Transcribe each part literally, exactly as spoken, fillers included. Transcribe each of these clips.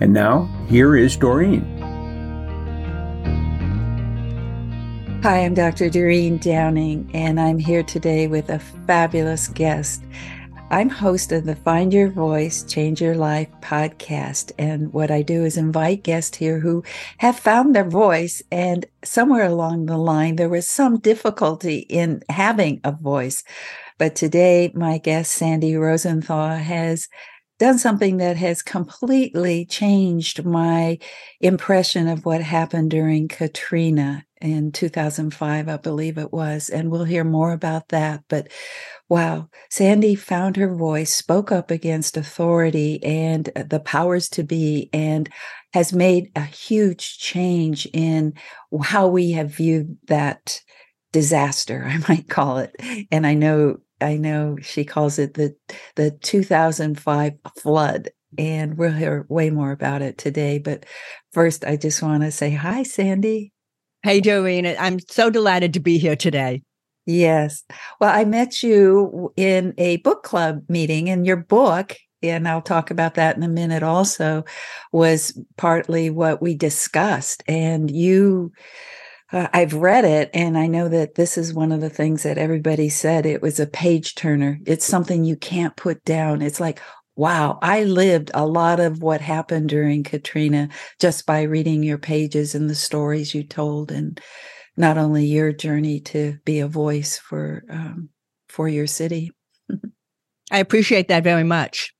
And now, here is Doreen. Hi, I'm Doctor Doreen Downing, and I'm here today with a fabulous guest. I'm host of the Find Your Voice, Change Your Life podcast. And what I do is invite guests here who have found their voice, and somewhere along the line, there was some difficulty in having a voice. But today, my guest, Sandy Rosenthal, has done something that has completely changed my impression of what happened during Katrina in two thousand five, I believe it was, and we'll hear more about that. But wow, Sandy found her voice, spoke up against authority and the powers to be, and has made a huge change in how we have viewed that disaster, I might call it. And I know I know she calls it the the two thousand five flood, and we'll hear way more about it today. But first, I just want to say hi, Sandy. Hey, Doreen. I'm so delighted to be here today. Yes. Well, I met you in a book club meeting, and your book, and I'll talk about that in a minute also, was partly what we discussed. And you... Uh, I've read it, and I know that this is one of the things that everybody said. It was a page turner. It's something you can't put down. It's like, wow, I lived a lot of what happened during Katrina just by reading your pages and the stories you told, and not only your journey to be a voice for um, for your city. I appreciate that very much.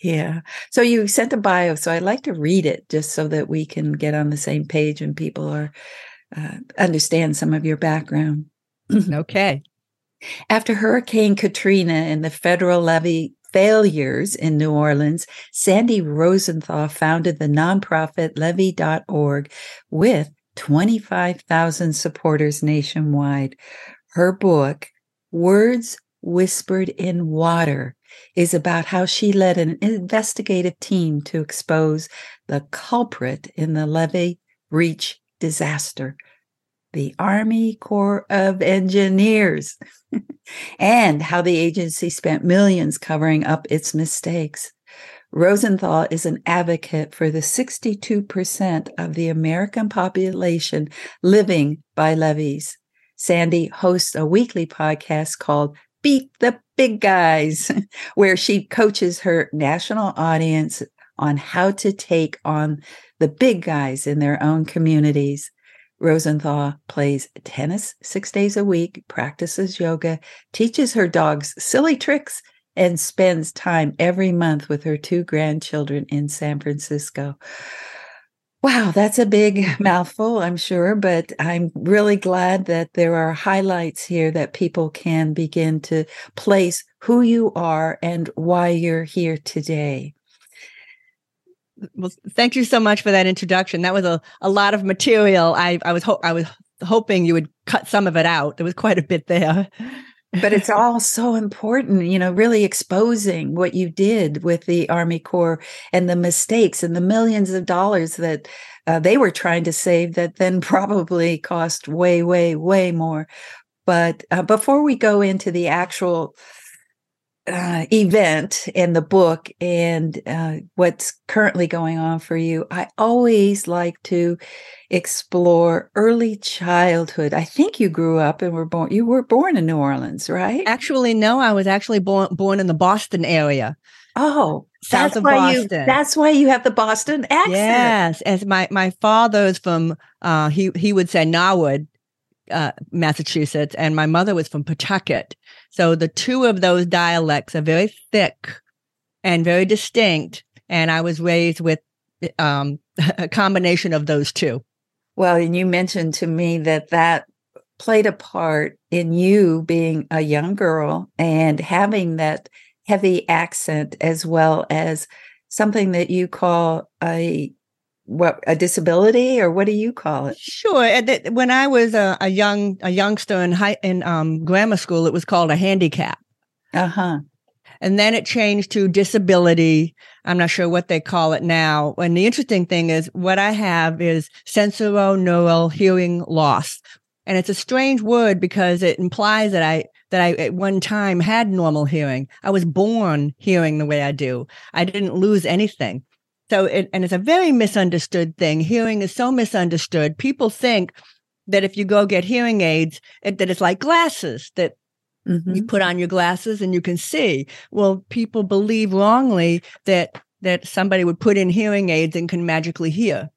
Yeah. So you sent a bio, so I'd like to read it just so that we can get on the same page and people are Uh, understand some of your background. Okay. After Hurricane Katrina and the federal levee failures in New Orleans, Sandy Rosenthal founded the nonprofit levee dot org with twenty-five thousand supporters nationwide. Her book, Words Whispered in Water, is about how she led an investigative team to expose the culprit in the levee breach disaster, the Army Corps of Engineers, and how the agency spent millions covering up its mistakes. Rosenthal is an advocate for the sixty-two percent of the American population living by levees. Sandy hosts a weekly podcast called Beat the Big Guys, where she coaches her national audience on how to take on the big guys in their own communities. Rosenthal plays tennis six days a week, practices yoga, teaches her dogs silly tricks, and spends time every month with her two grandchildren in San Francisco. Wow, that's a big mouthful, I'm sure, but I'm really glad that there are highlights here that people can begin to place who you are and why you're here today. Well, thank you so much for that introduction. That was a, a lot of material. I, I was ho- I was hoping you would cut some of it out. There was quite a bit there. But it's all so important, you know, really exposing what you did with the Army Corps and the mistakes and the millions of dollars that uh, they were trying to save that then probably cost way, way, way more. But uh, before we go into the actual Uh, event and the book and uh, what's currently going on for you, I always like to explore early childhood. I think you grew up and were born. You were born in New Orleans, right? Actually, no. I was actually born born in the Boston area. Oh, south that's of why Boston. You, that's why you have the Boston accent. Yes, as my my father's from uh, he he would say Norwood, uh, Massachusetts, and my mother was from Pawtucket. So the two of those dialects are very thick and very distinct, and I was raised with um, a combination of those two. Well, and you mentioned to me that that played a part in you being a young girl and having that heavy accent, as well as something that you call a what, a disability, or what do you call it? Sure. When I was a, a young a youngster in high in um, grammar school, it was called a handicap. Uh huh. And then it changed to disability. I'm not sure what they call it now. And the interesting thing is what I have is sensorineural hearing loss. And it's a strange word because it implies that I that I at one time had normal hearing. I was born hearing the way I do. I didn't lose anything. So it, and it's a very misunderstood thing. Hearing is so misunderstood. People think that if you go get hearing aids, it, that it's like glasses, that mm-hmm. you put on your glasses and you can see. Well, people believe wrongly that that somebody would put in hearing aids and can magically hear.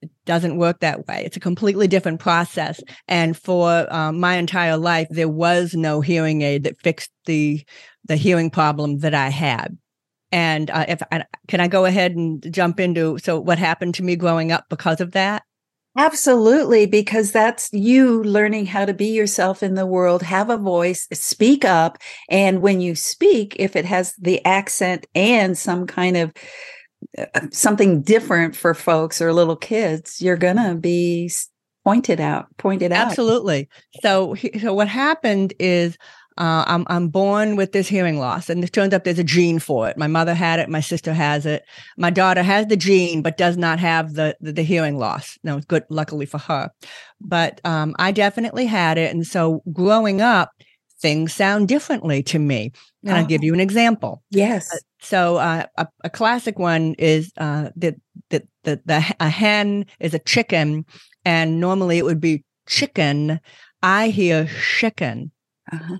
It doesn't work that way. It's a completely different process. And for um, my entire life, there was no hearing aid that fixed the the hearing problem that I had. And uh, if I, can I go ahead and jump into so what happened to me growing up because of that? Absolutely, because that's you learning how to be yourself in the world, have a voice, speak up. And when you speak, if it has the accent and some kind of uh, something different for folks or little kids, you're going to be pointed out, pointed out. Absolutely. So, so what happened is uh, I'm, I'm born with this hearing loss, and it turns out there's a gene for it. My mother had it. My sister has it. My daughter has the gene, but does not have the, the, the hearing loss. No, it's good. Luckily for her, but, um, I definitely had it. And so growing up, things sound differently to me. And oh. I'll give you an example. Yes. Uh, so, uh, a, a classic one is, uh, that, that, the, the, a hen is a chicken, and normally it would be chicken. I hear chicken. Uh-huh.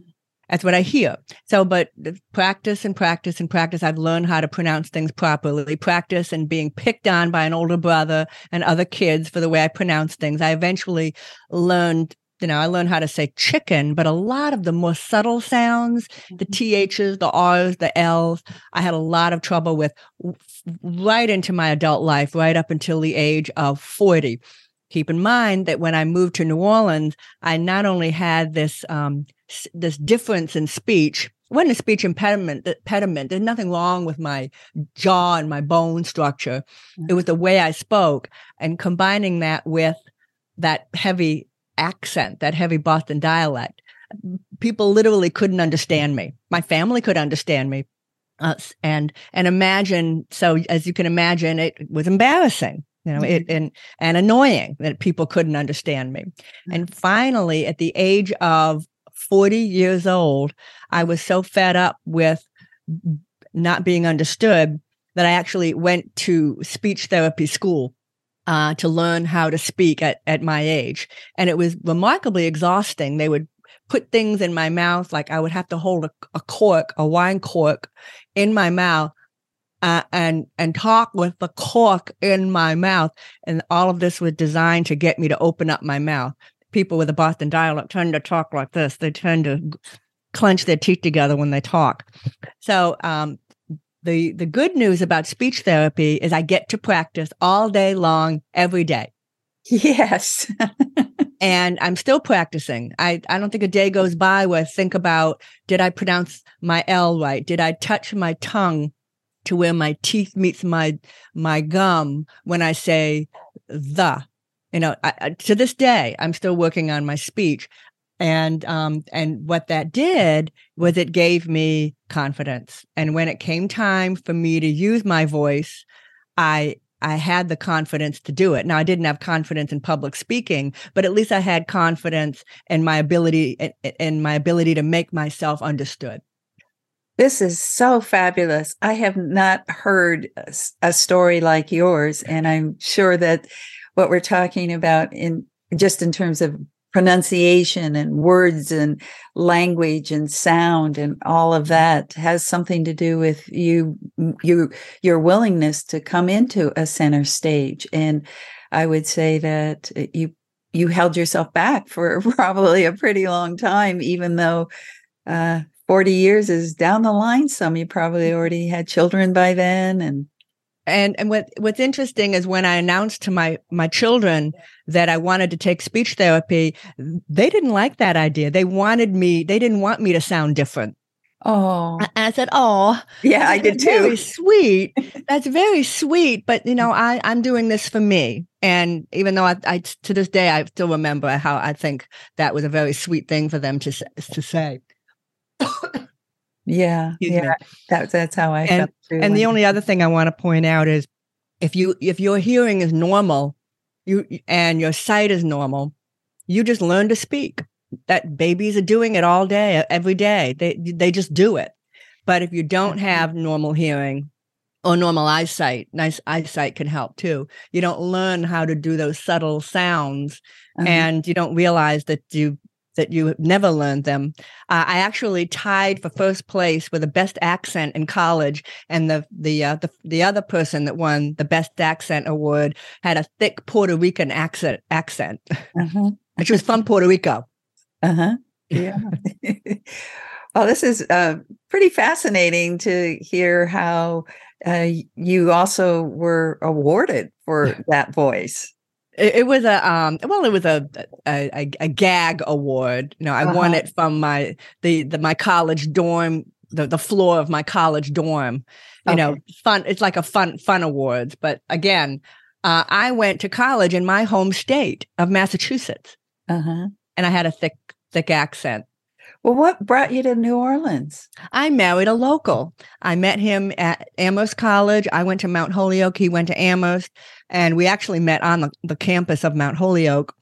That's what I hear. So, but practice and practice and practice. I've learned how to pronounce things properly, practice and being picked on by an older brother and other kids for the way I pronounce things. I eventually learned, you know, I learned how to say chicken, but a lot of the more subtle sounds, the T H's, the R's, the L's, I had a lot of trouble with right into my adult life, right up until the age of forty. Keep in mind that when I moved to New Orleans, I not only had this um, s- this difference in speech. It wasn't a speech impediment. Impediment. There's nothing wrong with my jaw and my bone structure. Mm-hmm. It was the way I spoke, and combining that with that heavy accent, that heavy Boston dialect, people literally couldn't understand me. My family could understand me, uh, and and imagine. So as you can imagine, it was embarrassing. You know, it and, and annoying that people couldn't understand me. And finally, at the age of forty years old, I was so fed up with not being understood that I actually went to speech therapy school uh, to learn how to speak at, at my age. And it was remarkably exhausting. They would put things in my mouth, like I would have to hold a, a cork, a wine cork in my mouth. Uh, and and talk with the cork in my mouth. And all of this was designed to get me to open up my mouth. People with a Boston dialect tend to talk like this. They tend to clench their teeth together when they talk. So um, the, the good news about speech therapy is I get to practice all day long, every day. Yes. And I'm still practicing. I, I don't think a day goes by where I think about, did I pronounce my L right? Did I touch my tongue to where my teeth meets my my gum when I say the, you know, I, I, to this day, I'm still working on my speech. And um and what that did was it gave me confidence. And when it came time for me to use my voice, I I had the confidence to do it. Now, I didn't have confidence in public speaking, but at least I had confidence in my ability in, in my ability to make myself understood. This is so fabulous. I have not heard a story like yours, and I'm sure that what we're talking about in just in terms of pronunciation and words and language and sound and all of that has something to do with you, you your willingness to come into a center stage. And I would say that you you held yourself back for probably a pretty long time, even though uh forty years is down the line. Some you probably already had children by then. And and, and what, what's interesting is when I announced to my, my children that I wanted to take speech therapy, they didn't like that idea. They wanted me, they didn't want me to sound different. Oh, and I said, oh, yeah, I did too. Very sweet. That's very sweet. But, you know, I, I'm doing this for me. And even though I, I, to this day, I still remember how I think that was a very sweet thing for them to, to say. Yeah. Yeah. That, that's how I and, felt too. And the only other thing I want to point out is if you, if your hearing is normal, you, and your sight is normal, you just learn to speak. That babies are doing it all day, every day. They they just do it. But if you don't have normal hearing or normal eyesight, nice eyesight can help too. You don't learn how to do those subtle sounds, mm-hmm. and you don't realize that you that you never learned them. Uh, I actually tied for first place with the best accent in college, and the the, uh, the the other person that won the best accent award had a thick Puerto Rican accent accent, mm-hmm. and she was from Puerto Rico. Uh-huh. Yeah. Well, this is uh, pretty fascinating to hear how uh, you also were awarded for that voice. It, it was a um, well, it was a a, a gag award. You know, I uh-huh. won it from my the, the my college dorm, the, the floor of my college dorm. You okay. know, fun. It's like a fun fun awards. But again, uh, I went to college in my home state of Massachusetts, uh-huh. and I had a thick. thick accent. Well, what brought you to New Orleans? I married a local. I met him at Amherst College. I went to Mount Holyoke. He went to Amherst, and we actually met on the, the campus of Mount Holyoke,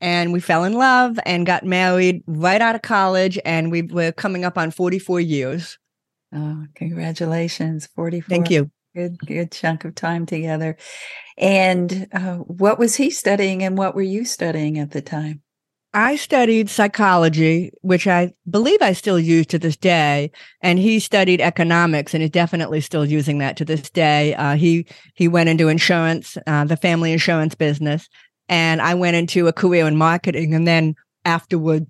and we fell in love and got married right out of college, and we were coming up on forty-four years. Oh, congratulations. forty-four. Thank you. Good, good chunk of time together. And uh, what was he studying and what were you studying at the time? I studied psychology, which I believe I still use to this day, and he studied economics, and is definitely still using that to this day. Uh, he he went into insurance, uh, the family insurance business, and I went into a career in marketing. And then afterward,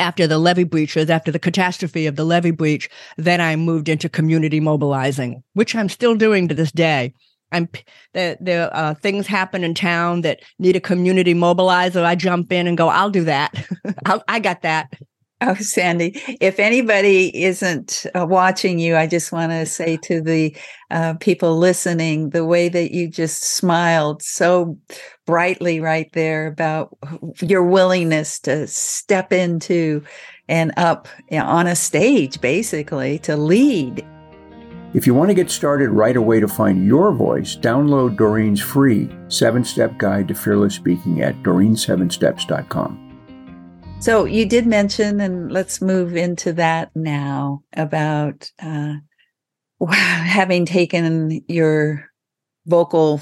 after the levee breaches, after the catastrophe of the levee breach, then I moved into community mobilizing, which I'm still doing to this day. I'm there. There uh, things happen in town that need a community mobilizer. I jump in and go, I'll do that. I'll, I got that. Oh, Sandy, if anybody isn't uh, watching you, I just want to say to the uh, people listening, the way that you just smiled so brightly right there about your willingness to step into and up you know, on a stage, basically, to lead. If you want to get started right away to find your voice, download Doreen's free seven-step guide to fearless speaking at doreen seven steps dot com. So you did mention, and let's move into that now, about uh, having taken your vocal,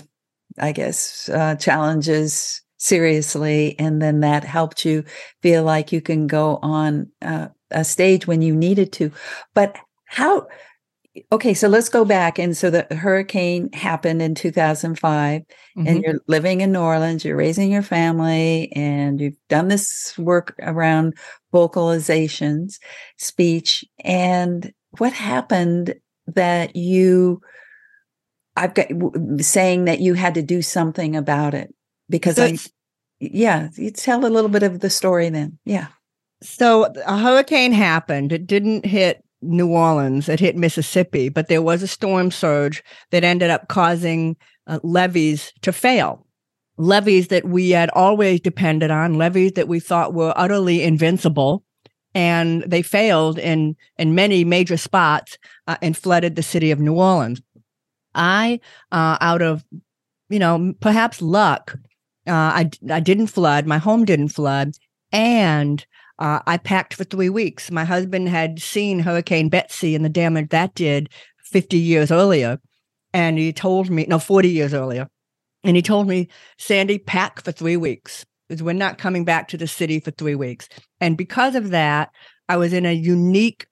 I guess, uh, challenges seriously, and then that helped you feel like you can go on uh, a stage when you needed to. But how... Okay, so let's go back. And so the hurricane happened in two thousand five, mm-hmm. and you're living in New Orleans, you're raising your family, and you've done this work around vocalizations, speech. And what happened that you, I've got saying that you had to do something about it? Because That's- I, yeah, you tell a little bit of the story then. Yeah. So a hurricane happened, it didn't hit New Orleans, it hit Mississippi, but there was a storm surge that ended up causing uh, levees to fail. Levees that we had always depended on, levees that we thought were utterly invincible, and they failed in, in many major spots uh, and flooded the city of New Orleans. I, uh, out of, you know, perhaps luck, uh, I, I didn't flood, my home didn't flood, and Uh, I packed for three weeks. My husband had seen Hurricane Betsy and the damage that did fifty years earlier. And he told me, no, forty years earlier. And he told me, Sandy, pack for three weeks because we're not coming back to the city for three weeks. And because of that, I was in a unique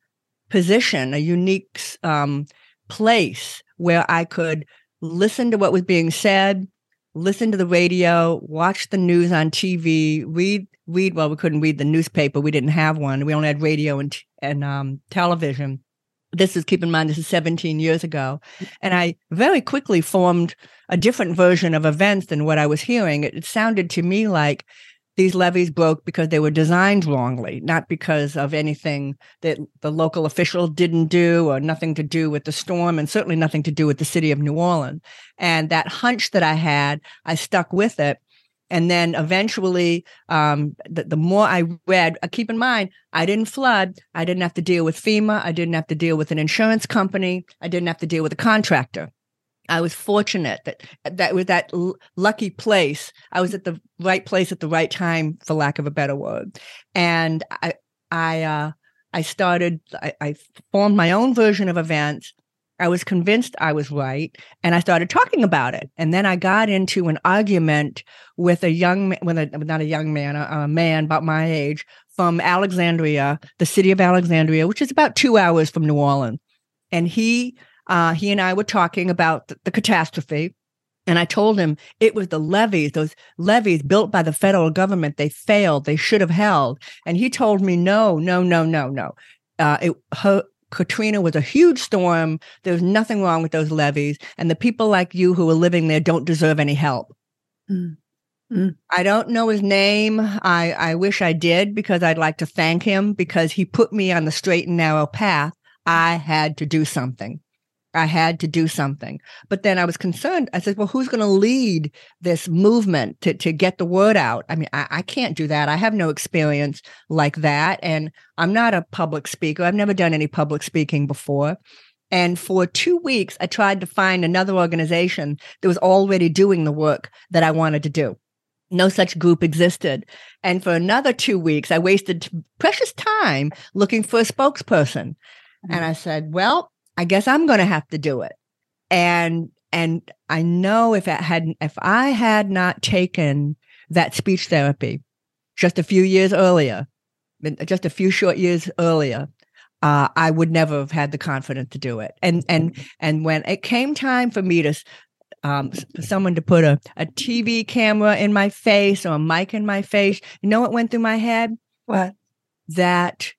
position, a unique um, place where I could listen to what was being said, listen to the radio, watch the news on T V, read Read well. We couldn't read the newspaper. We didn't have one. We only had radio and and um, television. This is keep in mind. This is seventeen years ago, and I very quickly formed a different version of events than what I was hearing. It, it sounded to me like these levees broke because they were designed wrongly, not because of anything that the local official didn't do or nothing to do with the storm, and certainly nothing to do with the city of New Orleans. And that hunch that I had, I stuck with it. And then eventually, um, the, the more I read, uh, keep in mind, I didn't flood. I didn't have to deal with FEMA. I didn't have to deal with an insurance company. I didn't have to deal with a contractor. I was fortunate that that with that l- lucky place, I was at the right place at the right time, for lack of a better word. And I, I, uh, I started. I, I formed my own version of events. I was convinced I was right, and I started talking about it. And then I got into an argument with a young, with a, not a young man, a, a man about my age from Alexandria, the city of Alexandria, which is about two hours from New Orleans, and he. Uh, he and I were talking about the catastrophe, and I told him it was the levees, those levees built by the federal government. They failed. They should have held. And he told me, no, no, no, no, no. Uh, it, her, Katrina was a huge storm. There's nothing wrong with those levees. And the people like you who are living there don't deserve any help. Mm. Mm. I don't know his name. I, I wish I did, because I'd like to thank him, because he put me on the straight and narrow path. I had to do something. I had to do something. But then I was concerned. I said, well, who's going to lead this movement to, to get the word out? I mean, I, I can't do that. I have no experience like that. And I'm not a public speaker. I've never done any public speaking before. And for two weeks, I tried to find another organization that was already doing the work that I wanted to do. No such group existed. And for another two weeks, I wasted precious time looking for a spokesperson. Mm-hmm. And I said, well, I guess I'm going to have to do it. And and I know if I had if I had not taken that speech therapy just a few years earlier, just a few short years earlier, uh, I would never have had the confidence to do it. And and and when it came time for me to um, for someone to put a, a T V camera in my face or a mic in my face, you know what went through my head? What? That.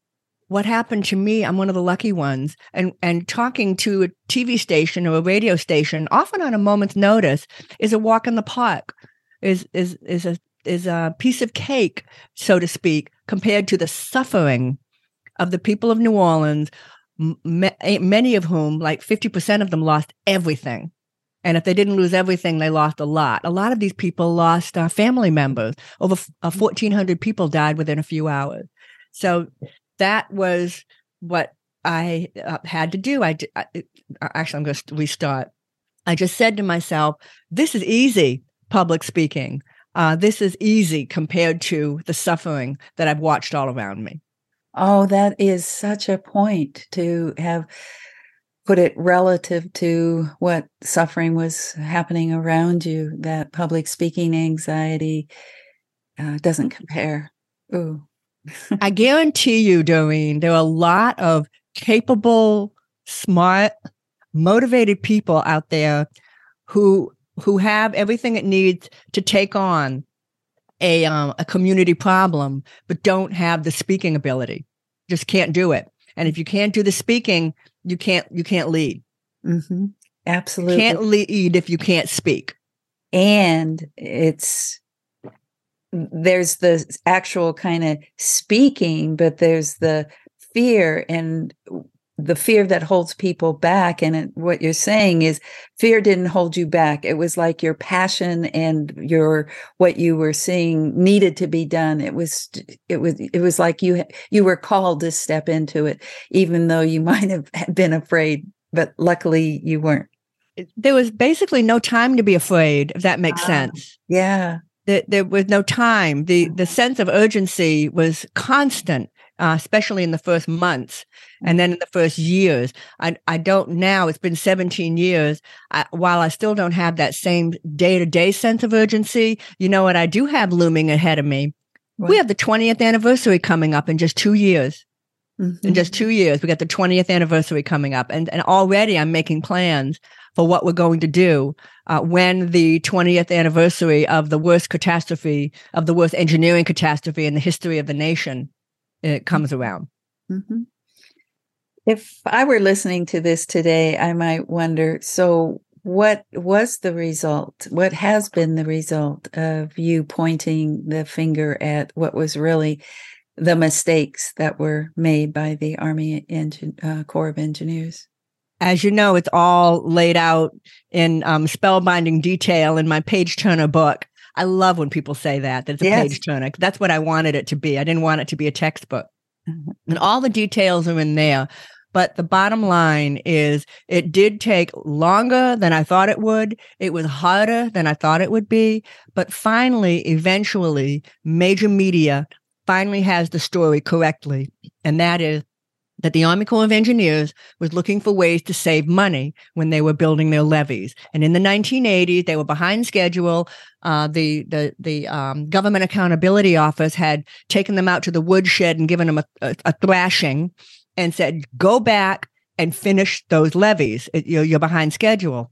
What happened to me? I'm one of the lucky ones. And and talking to a T V station or a radio station, often on a moment's notice, is a walk in the park, is is is a is a piece of cake, so to speak, compared to the suffering of the people of New Orleans, m- many of whom, like fifty percent of them, lost everything. And if they didn't lose everything, they lost a lot. A lot of these people lost uh, family members. Over f- uh, fourteen hundred people died within a few hours. So that was what I uh, had to do. I, did, I it, actually, I'm going to restart. I just said to myself, this is easy, public speaking. Uh, this is easy compared to the suffering that I've watched all around me. Oh, that is such a point to have put it relative to what suffering was happening around you, that public speaking anxiety uh, doesn't compare. Ooh. I guarantee you, Doreen, there are a lot of capable, smart, motivated people out there who who have everything it needs to take on a um, a community problem, but don't have the speaking ability. Just can't do it. And if you can't do the speaking, you can't you can't lead. Mm-hmm. Absolutely, you can't lead if you can't speak. And it's. There's the actual kind of speaking, but there's the fear and the fear that holds people back. And it, what you're saying is fear didn't hold you back. It was like your passion and your what you were seeing needed to be done. It was it was it was like you you were called to step into it, even though you might have been afraid. But luckily, you weren't. There was basically no time to be afraid, if that makes ah, sense. Yeah. There was no time. The the sense of urgency was constant, uh, especially in the first months and then in the first years. I, I don't now, it's been seventeen years. I, while I still don't have that same day-to-day sense of urgency, you know what I do have looming ahead of me? Right. We have the twentieth anniversary coming up in just two years. Mm-hmm. In just two years, we got the twentieth anniversary coming up. And, and already I'm making plans for what we're going to do uh, when the twentieth anniversary of the worst catastrophe, of the worst engineering catastrophe in the history of the nation, it comes around. Mm-hmm. If I were listening to this today, I might wonder, so what was the result? What has been the result of you pointing the finger at what was really the mistakes that were made by the Army Eng- uh, Corps of Engineers? As you know, it's all laid out in um, spellbinding detail in my page turner book. I love when people say that, that it's a yes. page turner. That's what I wanted it to be. I didn't want it to be a textbook. Mm-hmm. And all the details are in there. But the bottom line is it did take longer than I thought it would. It was harder than I thought it would be. But finally, eventually, major media finally has the story correctly. And that is that the Army Corps of Engineers was looking for ways to save money when they were building their levees. And in the nineteen eighties, they were behind schedule. Uh, the the, the um, Government Accountability Office had taken them out to the woodshed and given them a, a, a thrashing and said, go back and finish those levees. It, you're, you're behind schedule.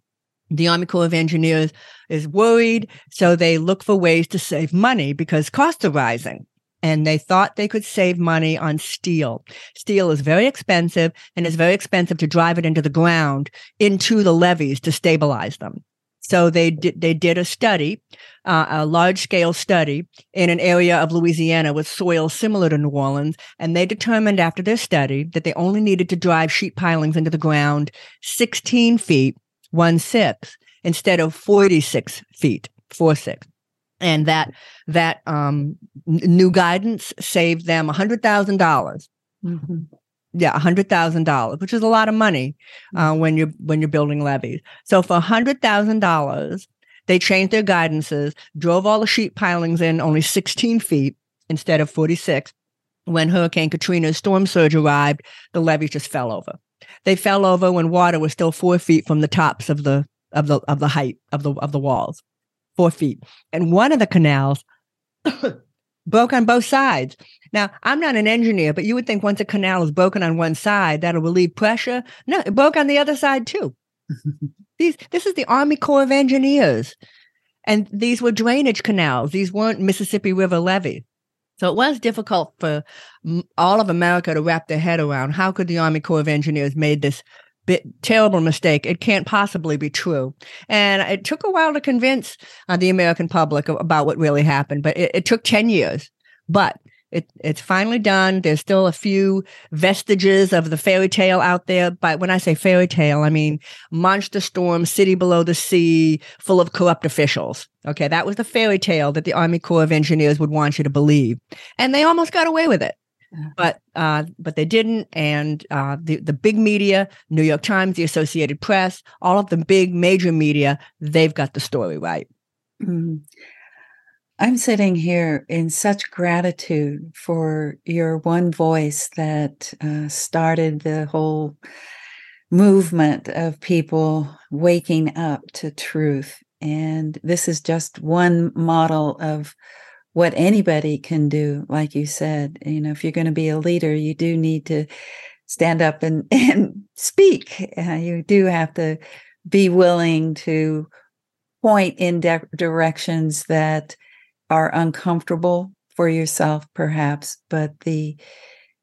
The Army Corps of Engineers is worried, so they look for ways to save money because costs are rising. And they thought they could save money on steel. Steel is very expensive, and it's very expensive to drive it into the ground, into the levees to stabilize them. So they did, they did a study, uh, a large-scale study in an area of Louisiana with soil similar to New Orleans, and they determined after their study that they only needed to drive sheet pilings into the ground sixteen feet, one sixth, instead of forty-six feet, four sixths. And that that um, new guidance saved them one hundred thousand dollars. Mm-hmm. Yeah, one hundred thousand dollars, which is a lot of money uh, when you're when you're building levees. So for one hundred thousand dollars, they changed their guidances, drove all the sheet pilings in only sixteen feet instead of forty-six. When Hurricane Katrina's storm surge arrived, the levees just fell over. They fell over when water was still four feet from the tops of the of the of the height of the of the walls. Four feet. And one of the canals broke on both sides. Now, I'm not an engineer, but you would think once a canal is broken on one side, that'll relieve pressure. No, it broke on the other side too. These, this is the Army Corps of Engineers. And these were drainage canals. These weren't Mississippi River levees. So it was difficult for all of America to wrap their head around. How could the Army Corps of Engineers made this bit terrible mistake? It can't possibly be true. And it took a while to convince uh, the American public about what really happened, but it, it took ten years. But it, it's finally done. There's still a few vestiges of the fairy tale out there. But when I say fairy tale, I mean monster storm, city below the sea, full of corrupt officials. Okay, that was the fairy tale that the Army Corps of Engineers would want you to believe. And they almost got away with it. But uh, but they didn't, and uh, the, the big media, New York Times, the Associated Press, all of the big major media, they've got the story right. Mm. I'm sitting here in such gratitude for your one voice that uh, started the whole movement of people waking up to truth. And this is just one model of what anybody can do, like you said. You know, if you're going to be a leader, you do need to stand up and, and speak. Uh, you do have to be willing to point in de- directions that are uncomfortable for yourself, perhaps, but the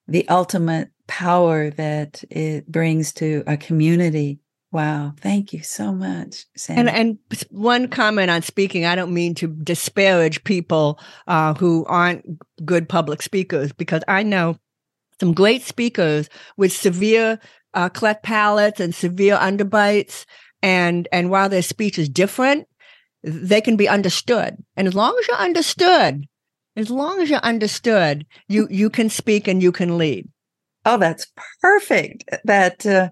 the ultimate power that it brings to a community. Wow. Thank you so much, Sandy. And, and one comment on speaking. I don't mean to disparage people uh, who aren't good public speakers, because I know some great speakers with severe uh, cleft palates and severe underbites. And, and while their speech is different, they can be understood. And as long as you're understood, as long as you're understood, you, you can speak and you can lead. Oh, that's perfect. That, uh,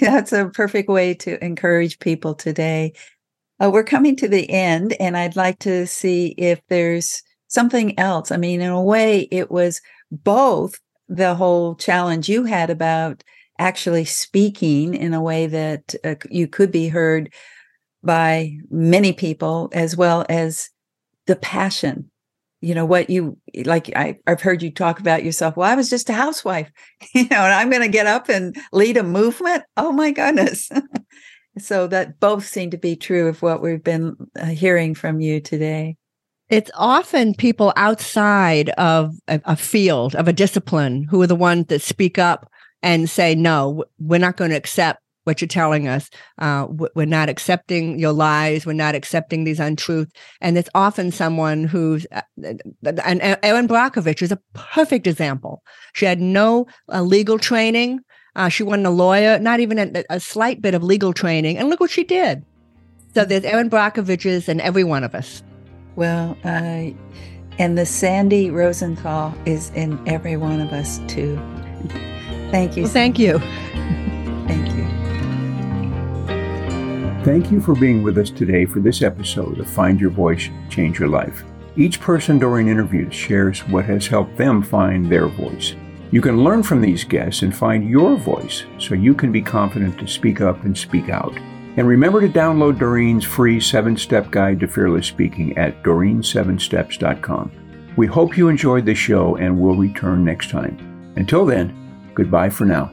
That's a perfect way to encourage people today. Uh, we're coming to the end, and I'd like to see if there's something else. I mean, in a way, it was both the whole challenge you had about actually speaking in a way that uh, you could be heard by many people, as well as the passion. You know, what you, like I, I've heard you talk about yourself, well, I was just a housewife, you know, and I'm going to get up and lead a movement. Oh, my goodness. So that both seem to be true of what we've been hearing from you today. It's often people outside of a, a field, of a discipline, who are the ones that speak up and say, no, we're not going to accept what you're telling us. Uh, we're not accepting your lies. We're not accepting these untruths. And it's often someone who's, and Erin Brockovich is a perfect example. She had no uh, legal training. Uh, she wasn't a lawyer, not even a, a slight bit of legal training. And look what she did. So there's Erin Brockovich's in every one of us. Well, uh, and the Sandy Rosenthal is in every one of us, too. Thank you. Well, thank you. Thank you. Thank you for being with us today for this episode of Find Your Voice, Change Your Life. Each person during interviews shares what has helped them find their voice. You can learn from these guests and find your voice so you can be confident to speak up and speak out. And remember to download Doreen's free seven-step guide to fearless speaking at doreen seven steps dot com. We hope you enjoyed the show and will return next time. Until then, goodbye for now.